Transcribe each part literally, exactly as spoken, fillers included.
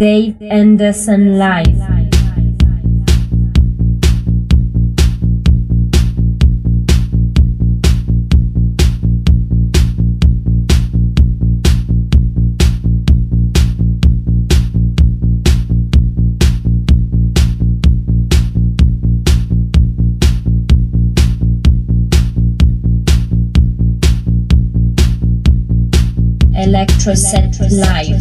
Dave Anderson live. Electrocentric live.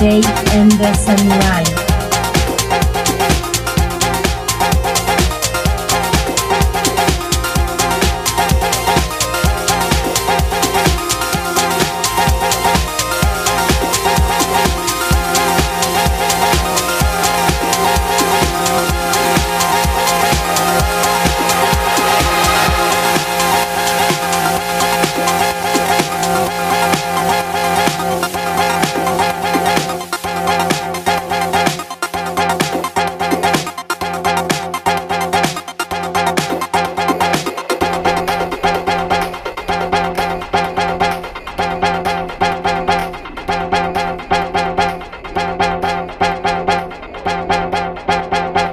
Dave Anderson Live.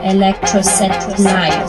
Electrocentric live.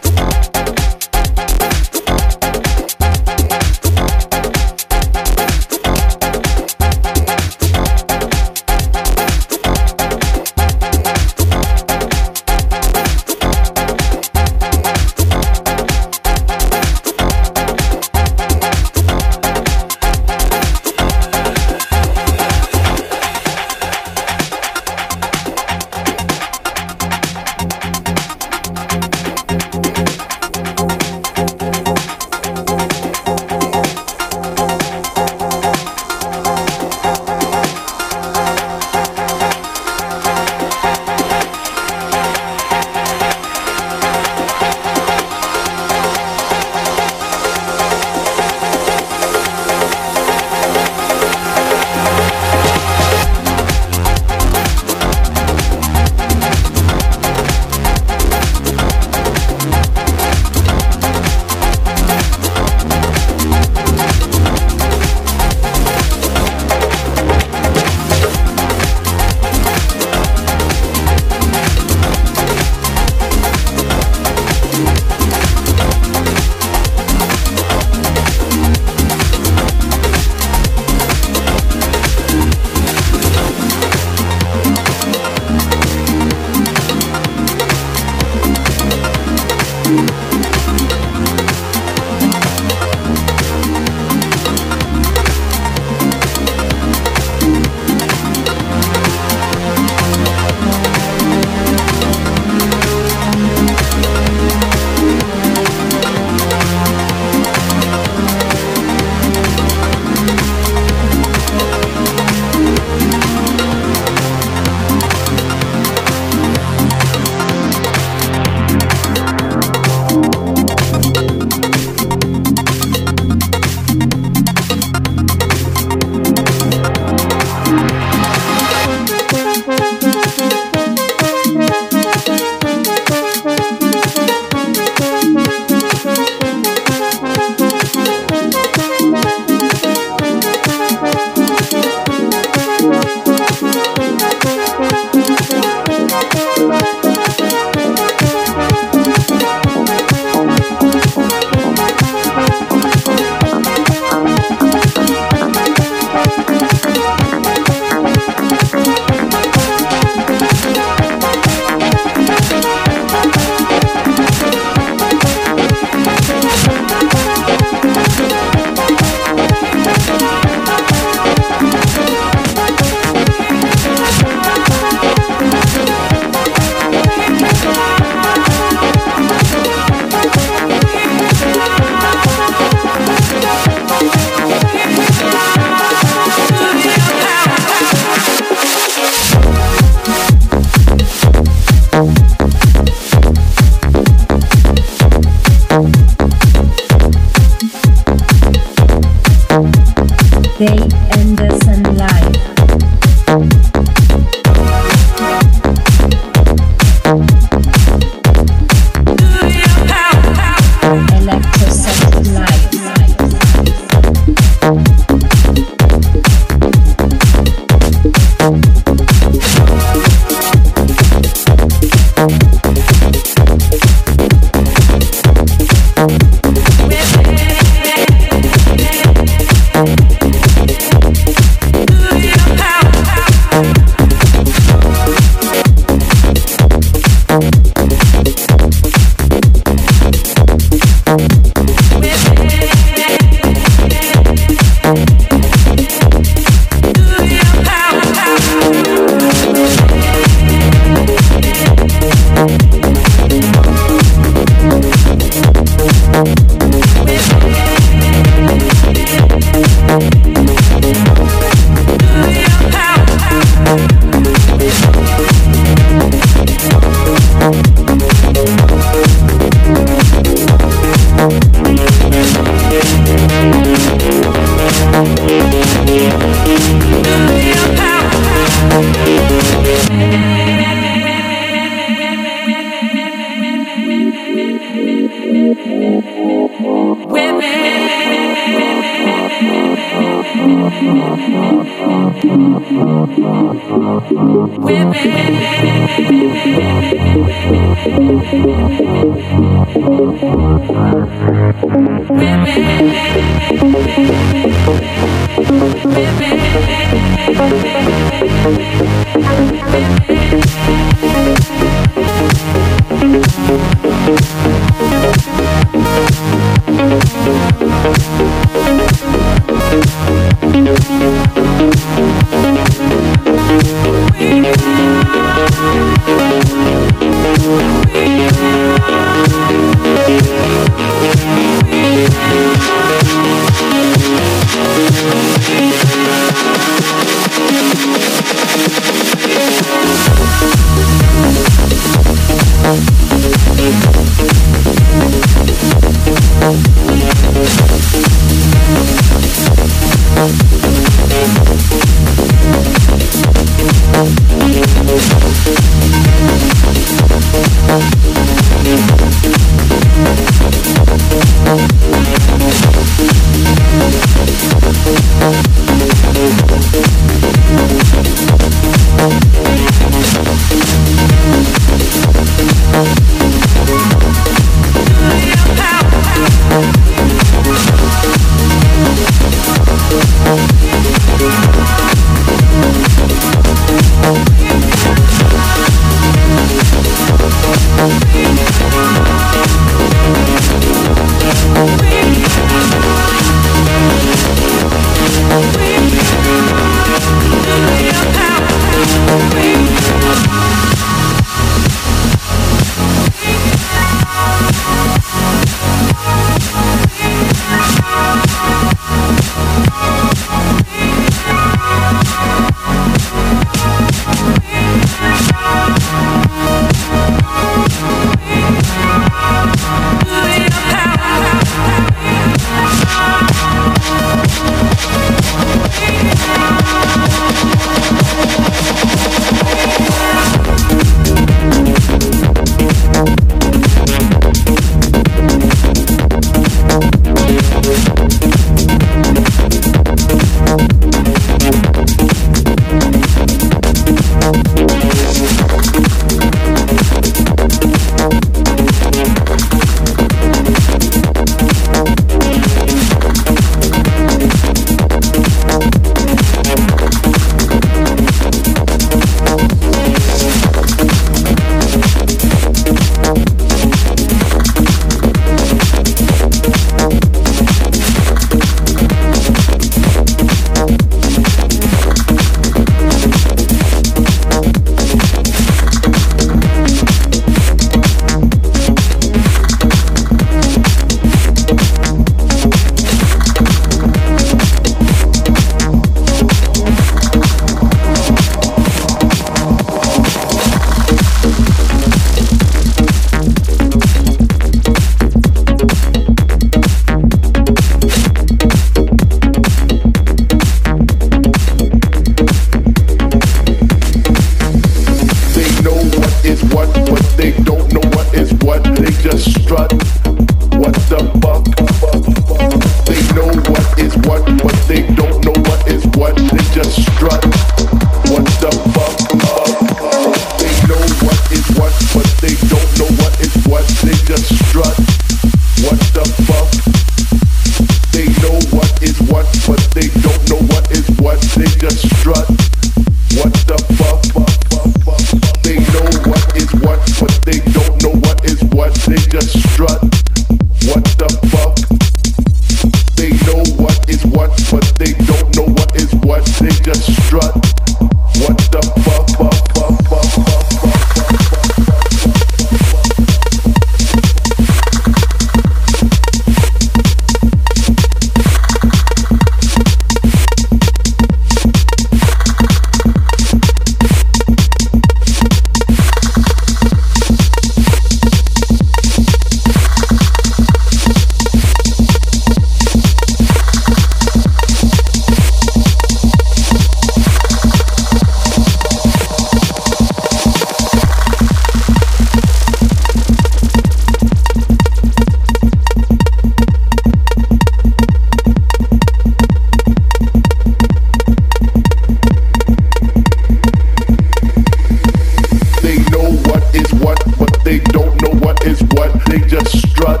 they just strut.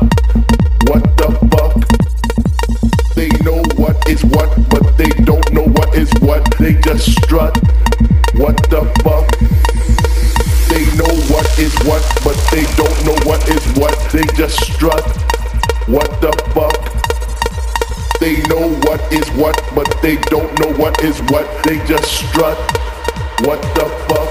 What the fuck? They know what is what, but they don't know what is what. They just strut. What the fuck? They know what is what, but they don't know what is what. They just strut. What the fuck? They know what is what, but they don't know what is what. They just strut. What the fuck?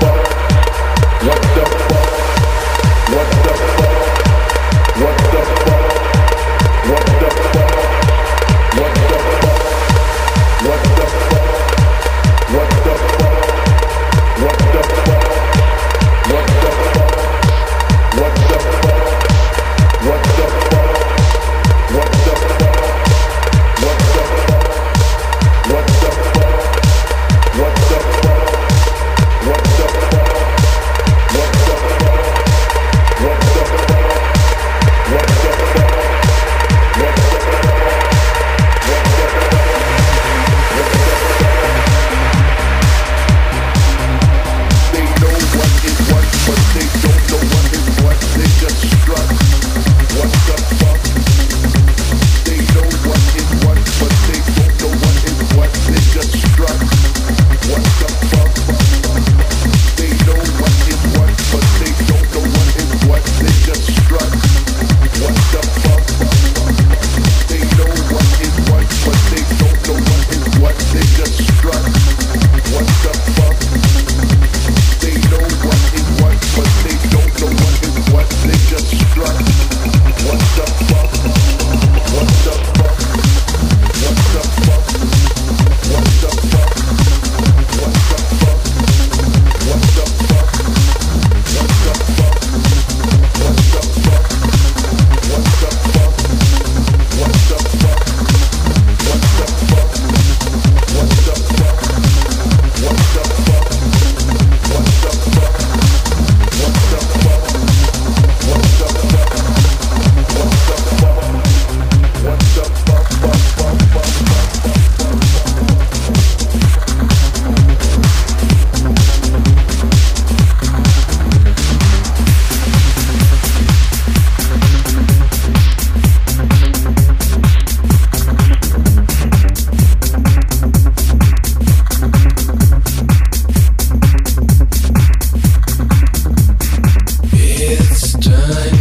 fuck? What the fuck? What the fuck? What the fuck? What the fuck? What the fuck? What the fuck? What the fuck? What the fuck? What the fuck? What the fuck? What the fuck? What the fuck? What the fuck? What the fuck? What the fuck? What the fuck? What the fuck? What the fuck? What the fuck? What the fuck? What the fuck? What the fuck? They know what is what, but they don't know what is what. They just strut. What the fuck? They know what is what, but they don't know what is what. They just strut. What the fuck? They know what is what, but they don't know what is what. They just strut. What the fuck? They know what is what, but they don't know what is what. They just strut. What the fuck? They know what is what, but they don't know what is what. They just strut. What the fuck? What the fuck? What the fuck? What the fuck? What the fuck? What the fuck? What the fuck? What the fuck? What the fuck? What the fuck? What the fuck? What the fuck? What the fuck? What the fuck? What the fuck? What the fuck? What the fuck? What the fuck? Fuck, fuck, fuck, fuck, fuck,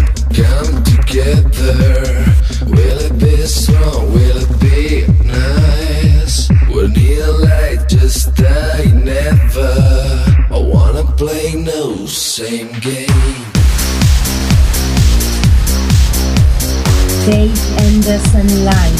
fuck. Same game. Dave Anderson live.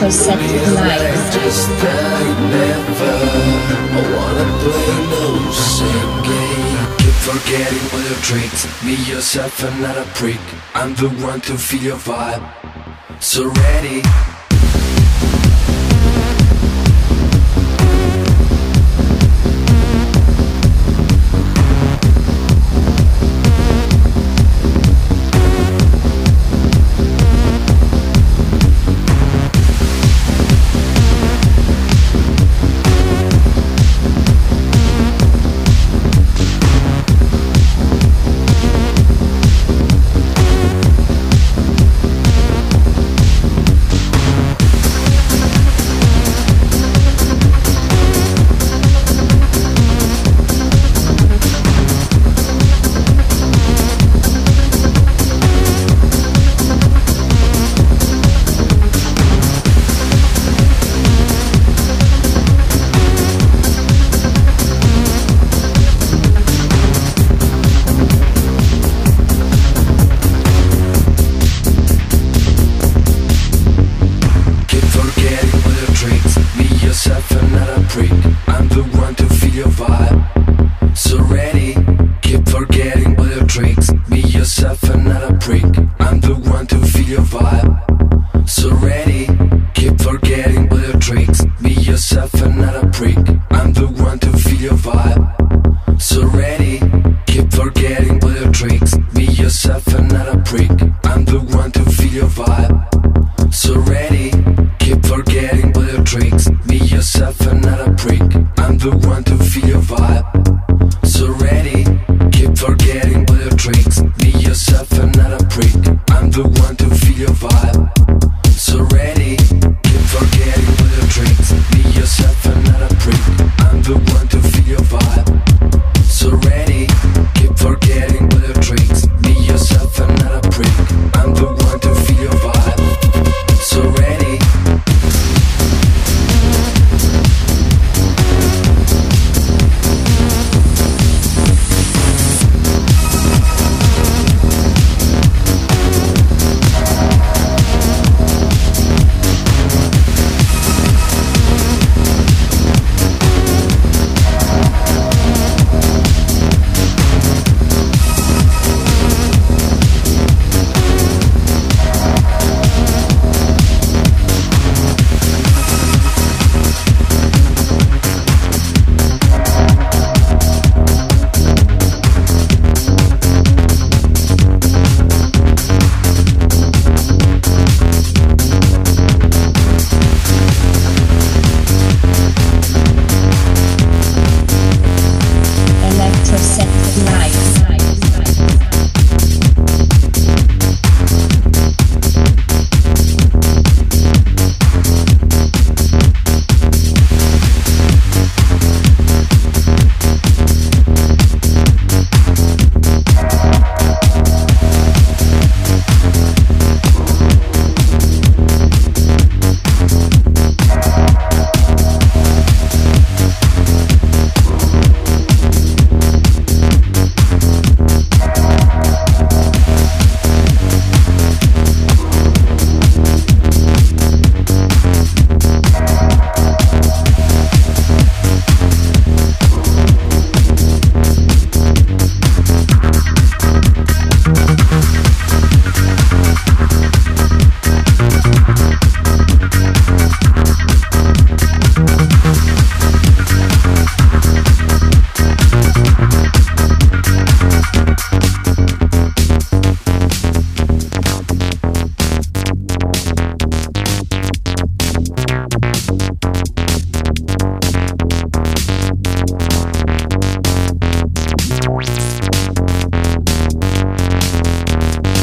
electrocentric light. Forgetting all your tricks, be yourself and not a prick. I'm the one to feel your vibe, so ready.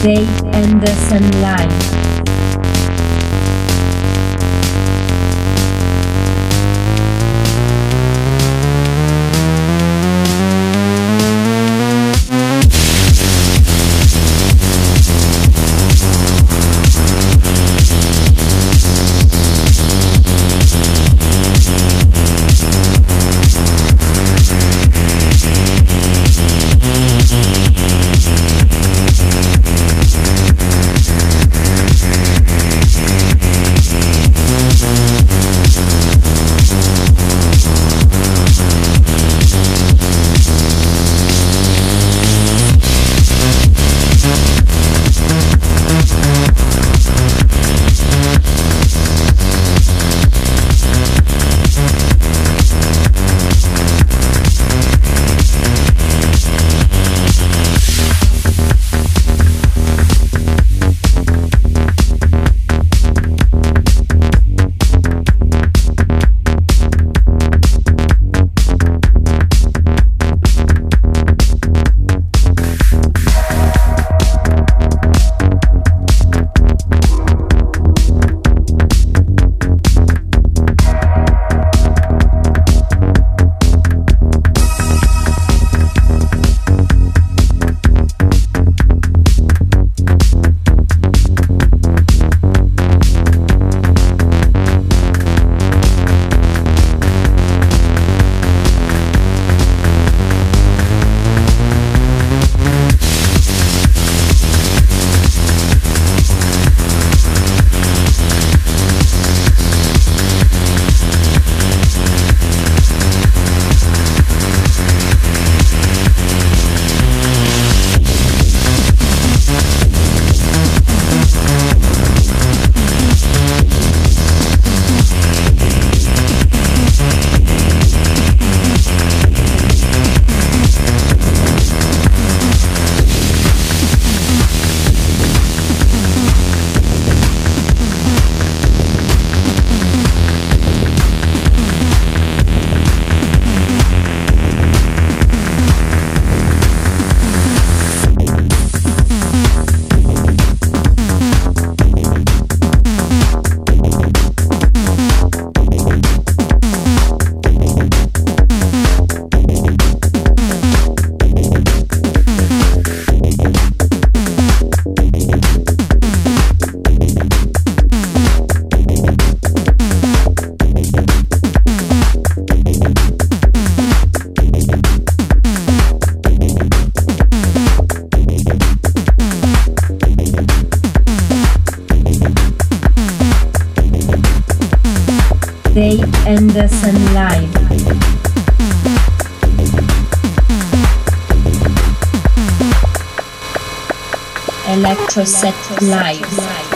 Dave Anderson live. Anderson Live. Electrocentric Live.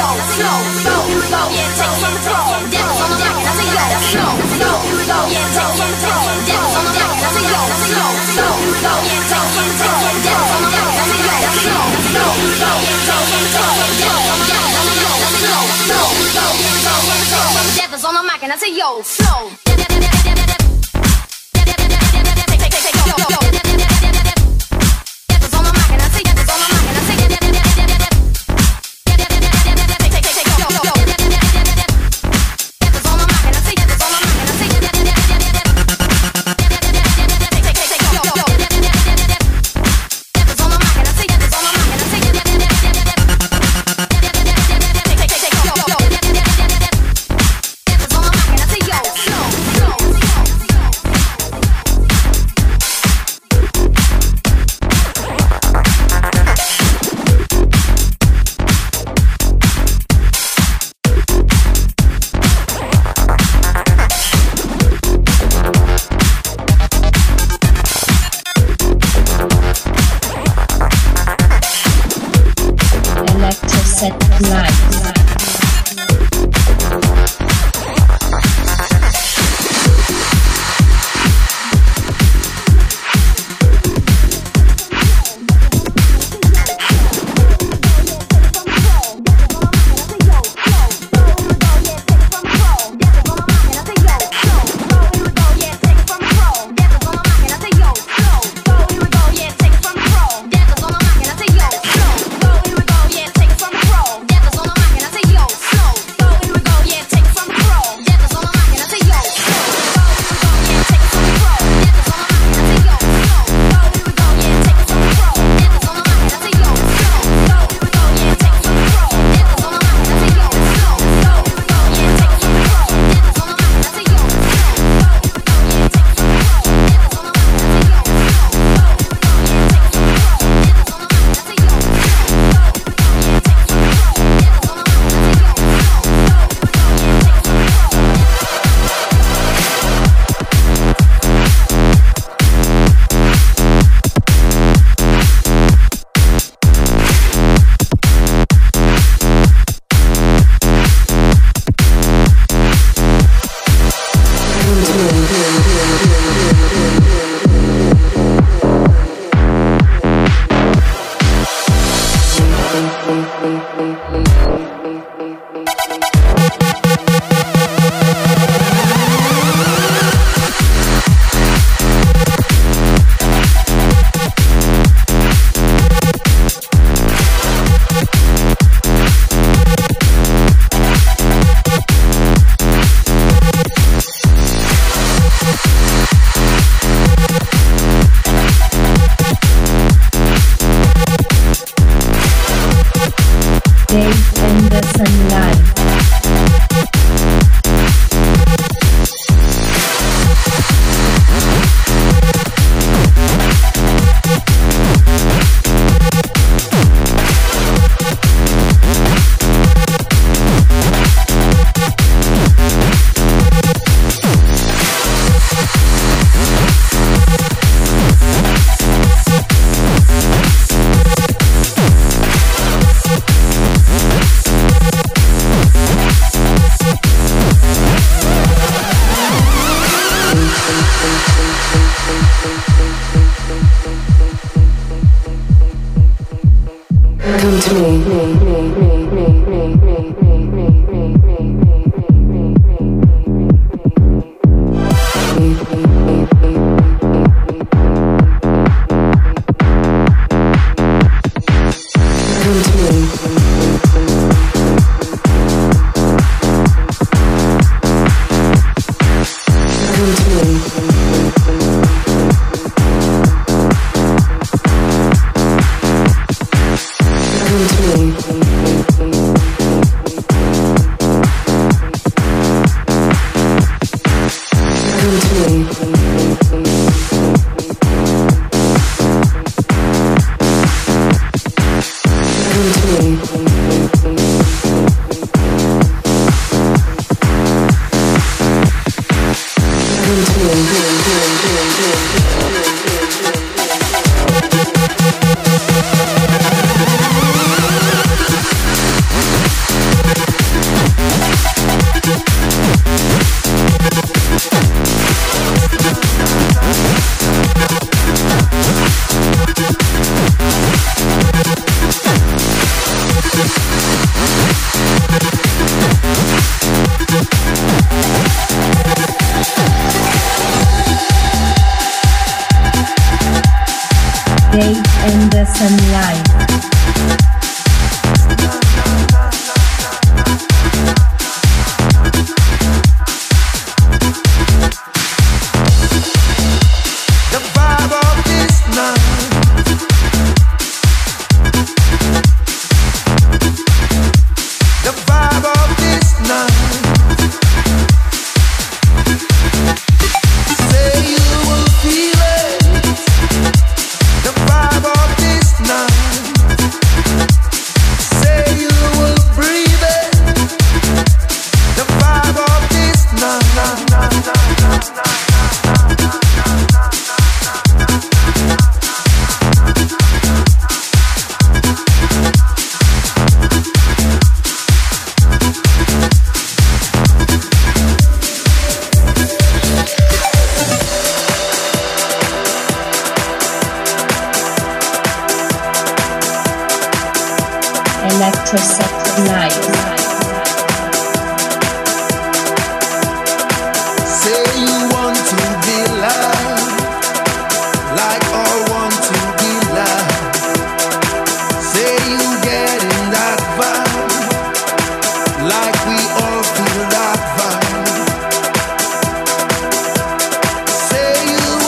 slow, slow, slow, slow. Yeah, take from the floor, dip on the mic, and I say yo, slow, slow, slow. Yeah, take from the floor, dip on the mic, and I say yo, slow, slow, slow. Yeah, take from the floor, dip on the mic, and I say yo, slow, slow, slow. Yeah, take from the floor, dip on the mic, and I say yo, slow, slow, slow. Yeah, take from the floor, dip on the mic, and I say yo, slow. Electrocentric night. Dave Anderson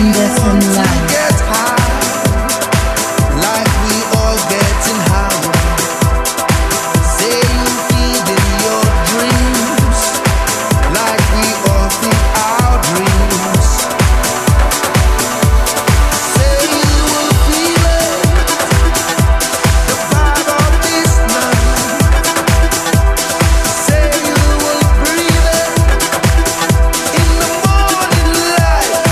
live. Get high, like we all getting high. Say you feed in your dreams, like we all feed our dreams. Say you will feel it, the vibe of this night. Say you will breathe it in the morning light.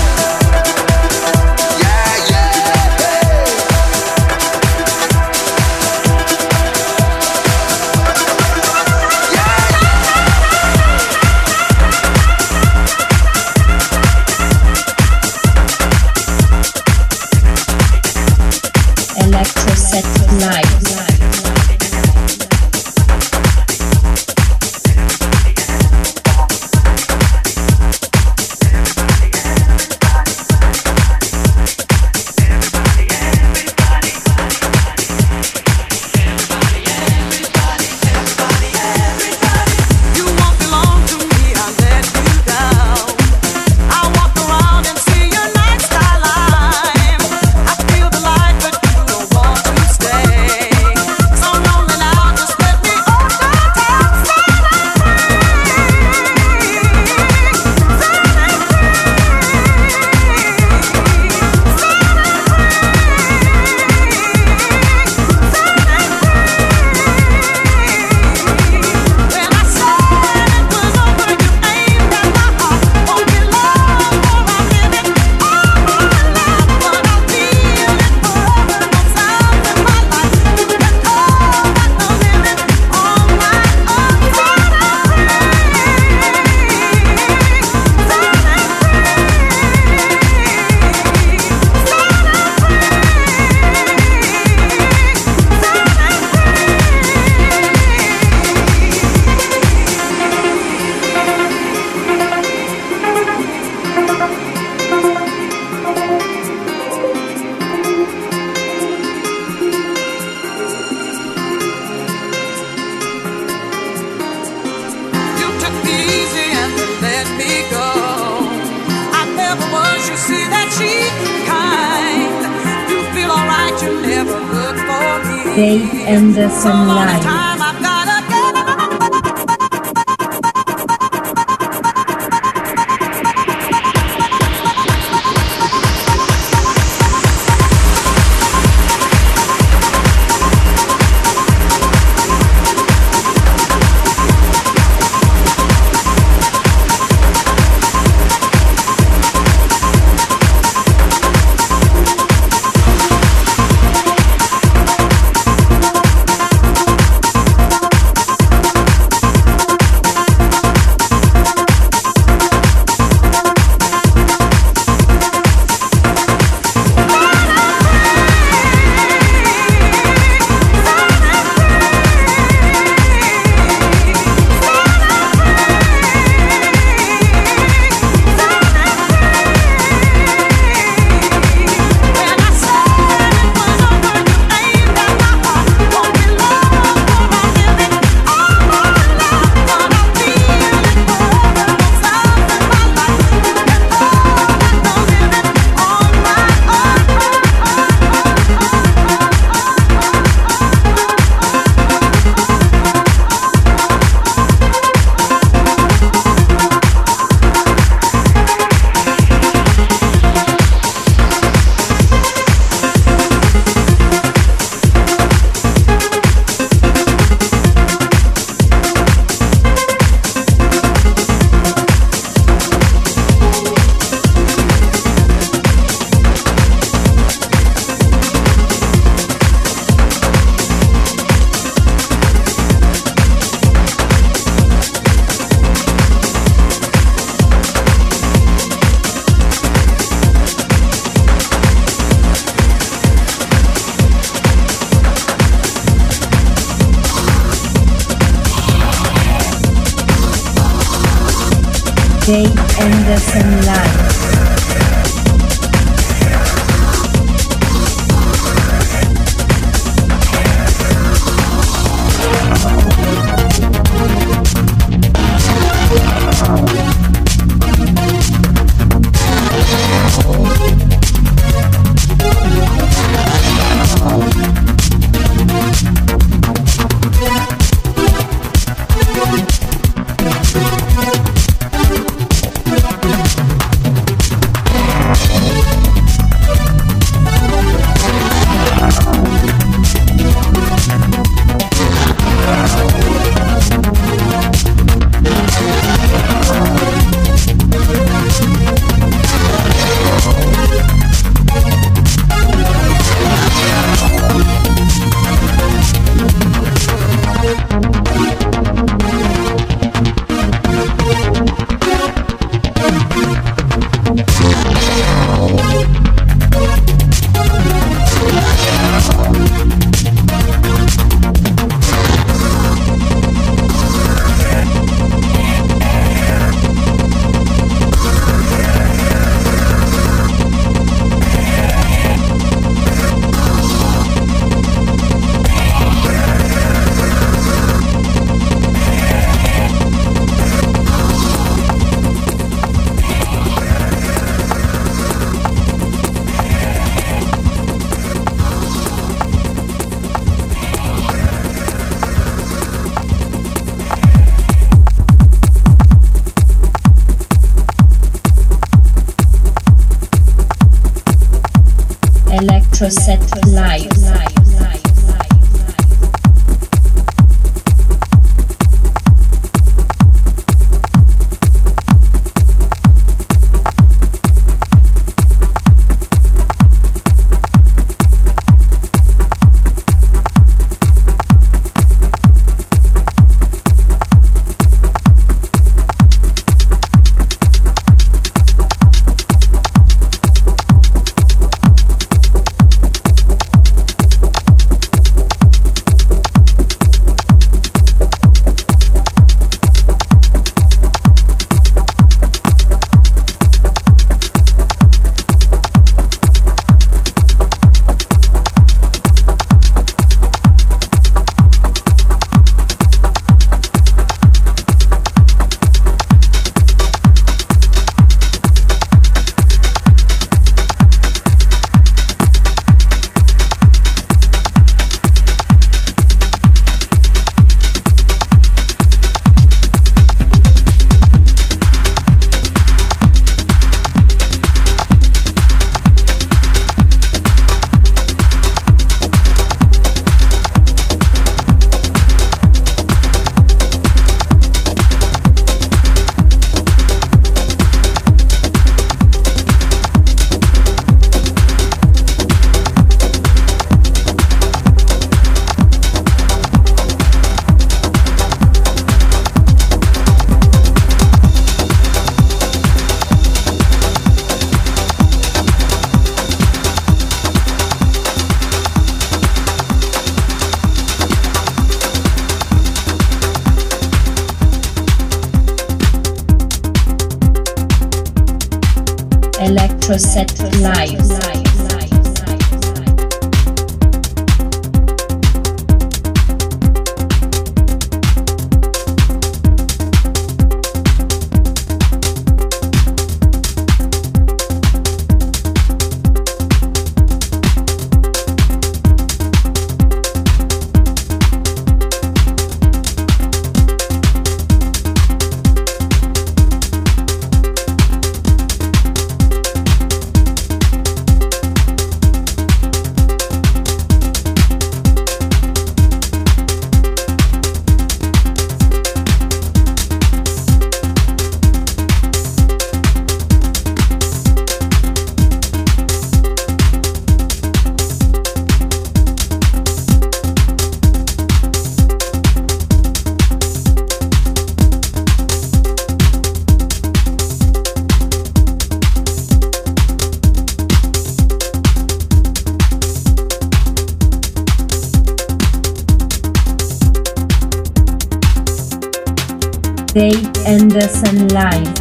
Electrocentric night. Dave Anderson live. Dave Anderson Live. Electrocentric live. Electroset live. Dave Anderson Live.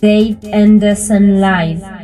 Dave Anderson Live.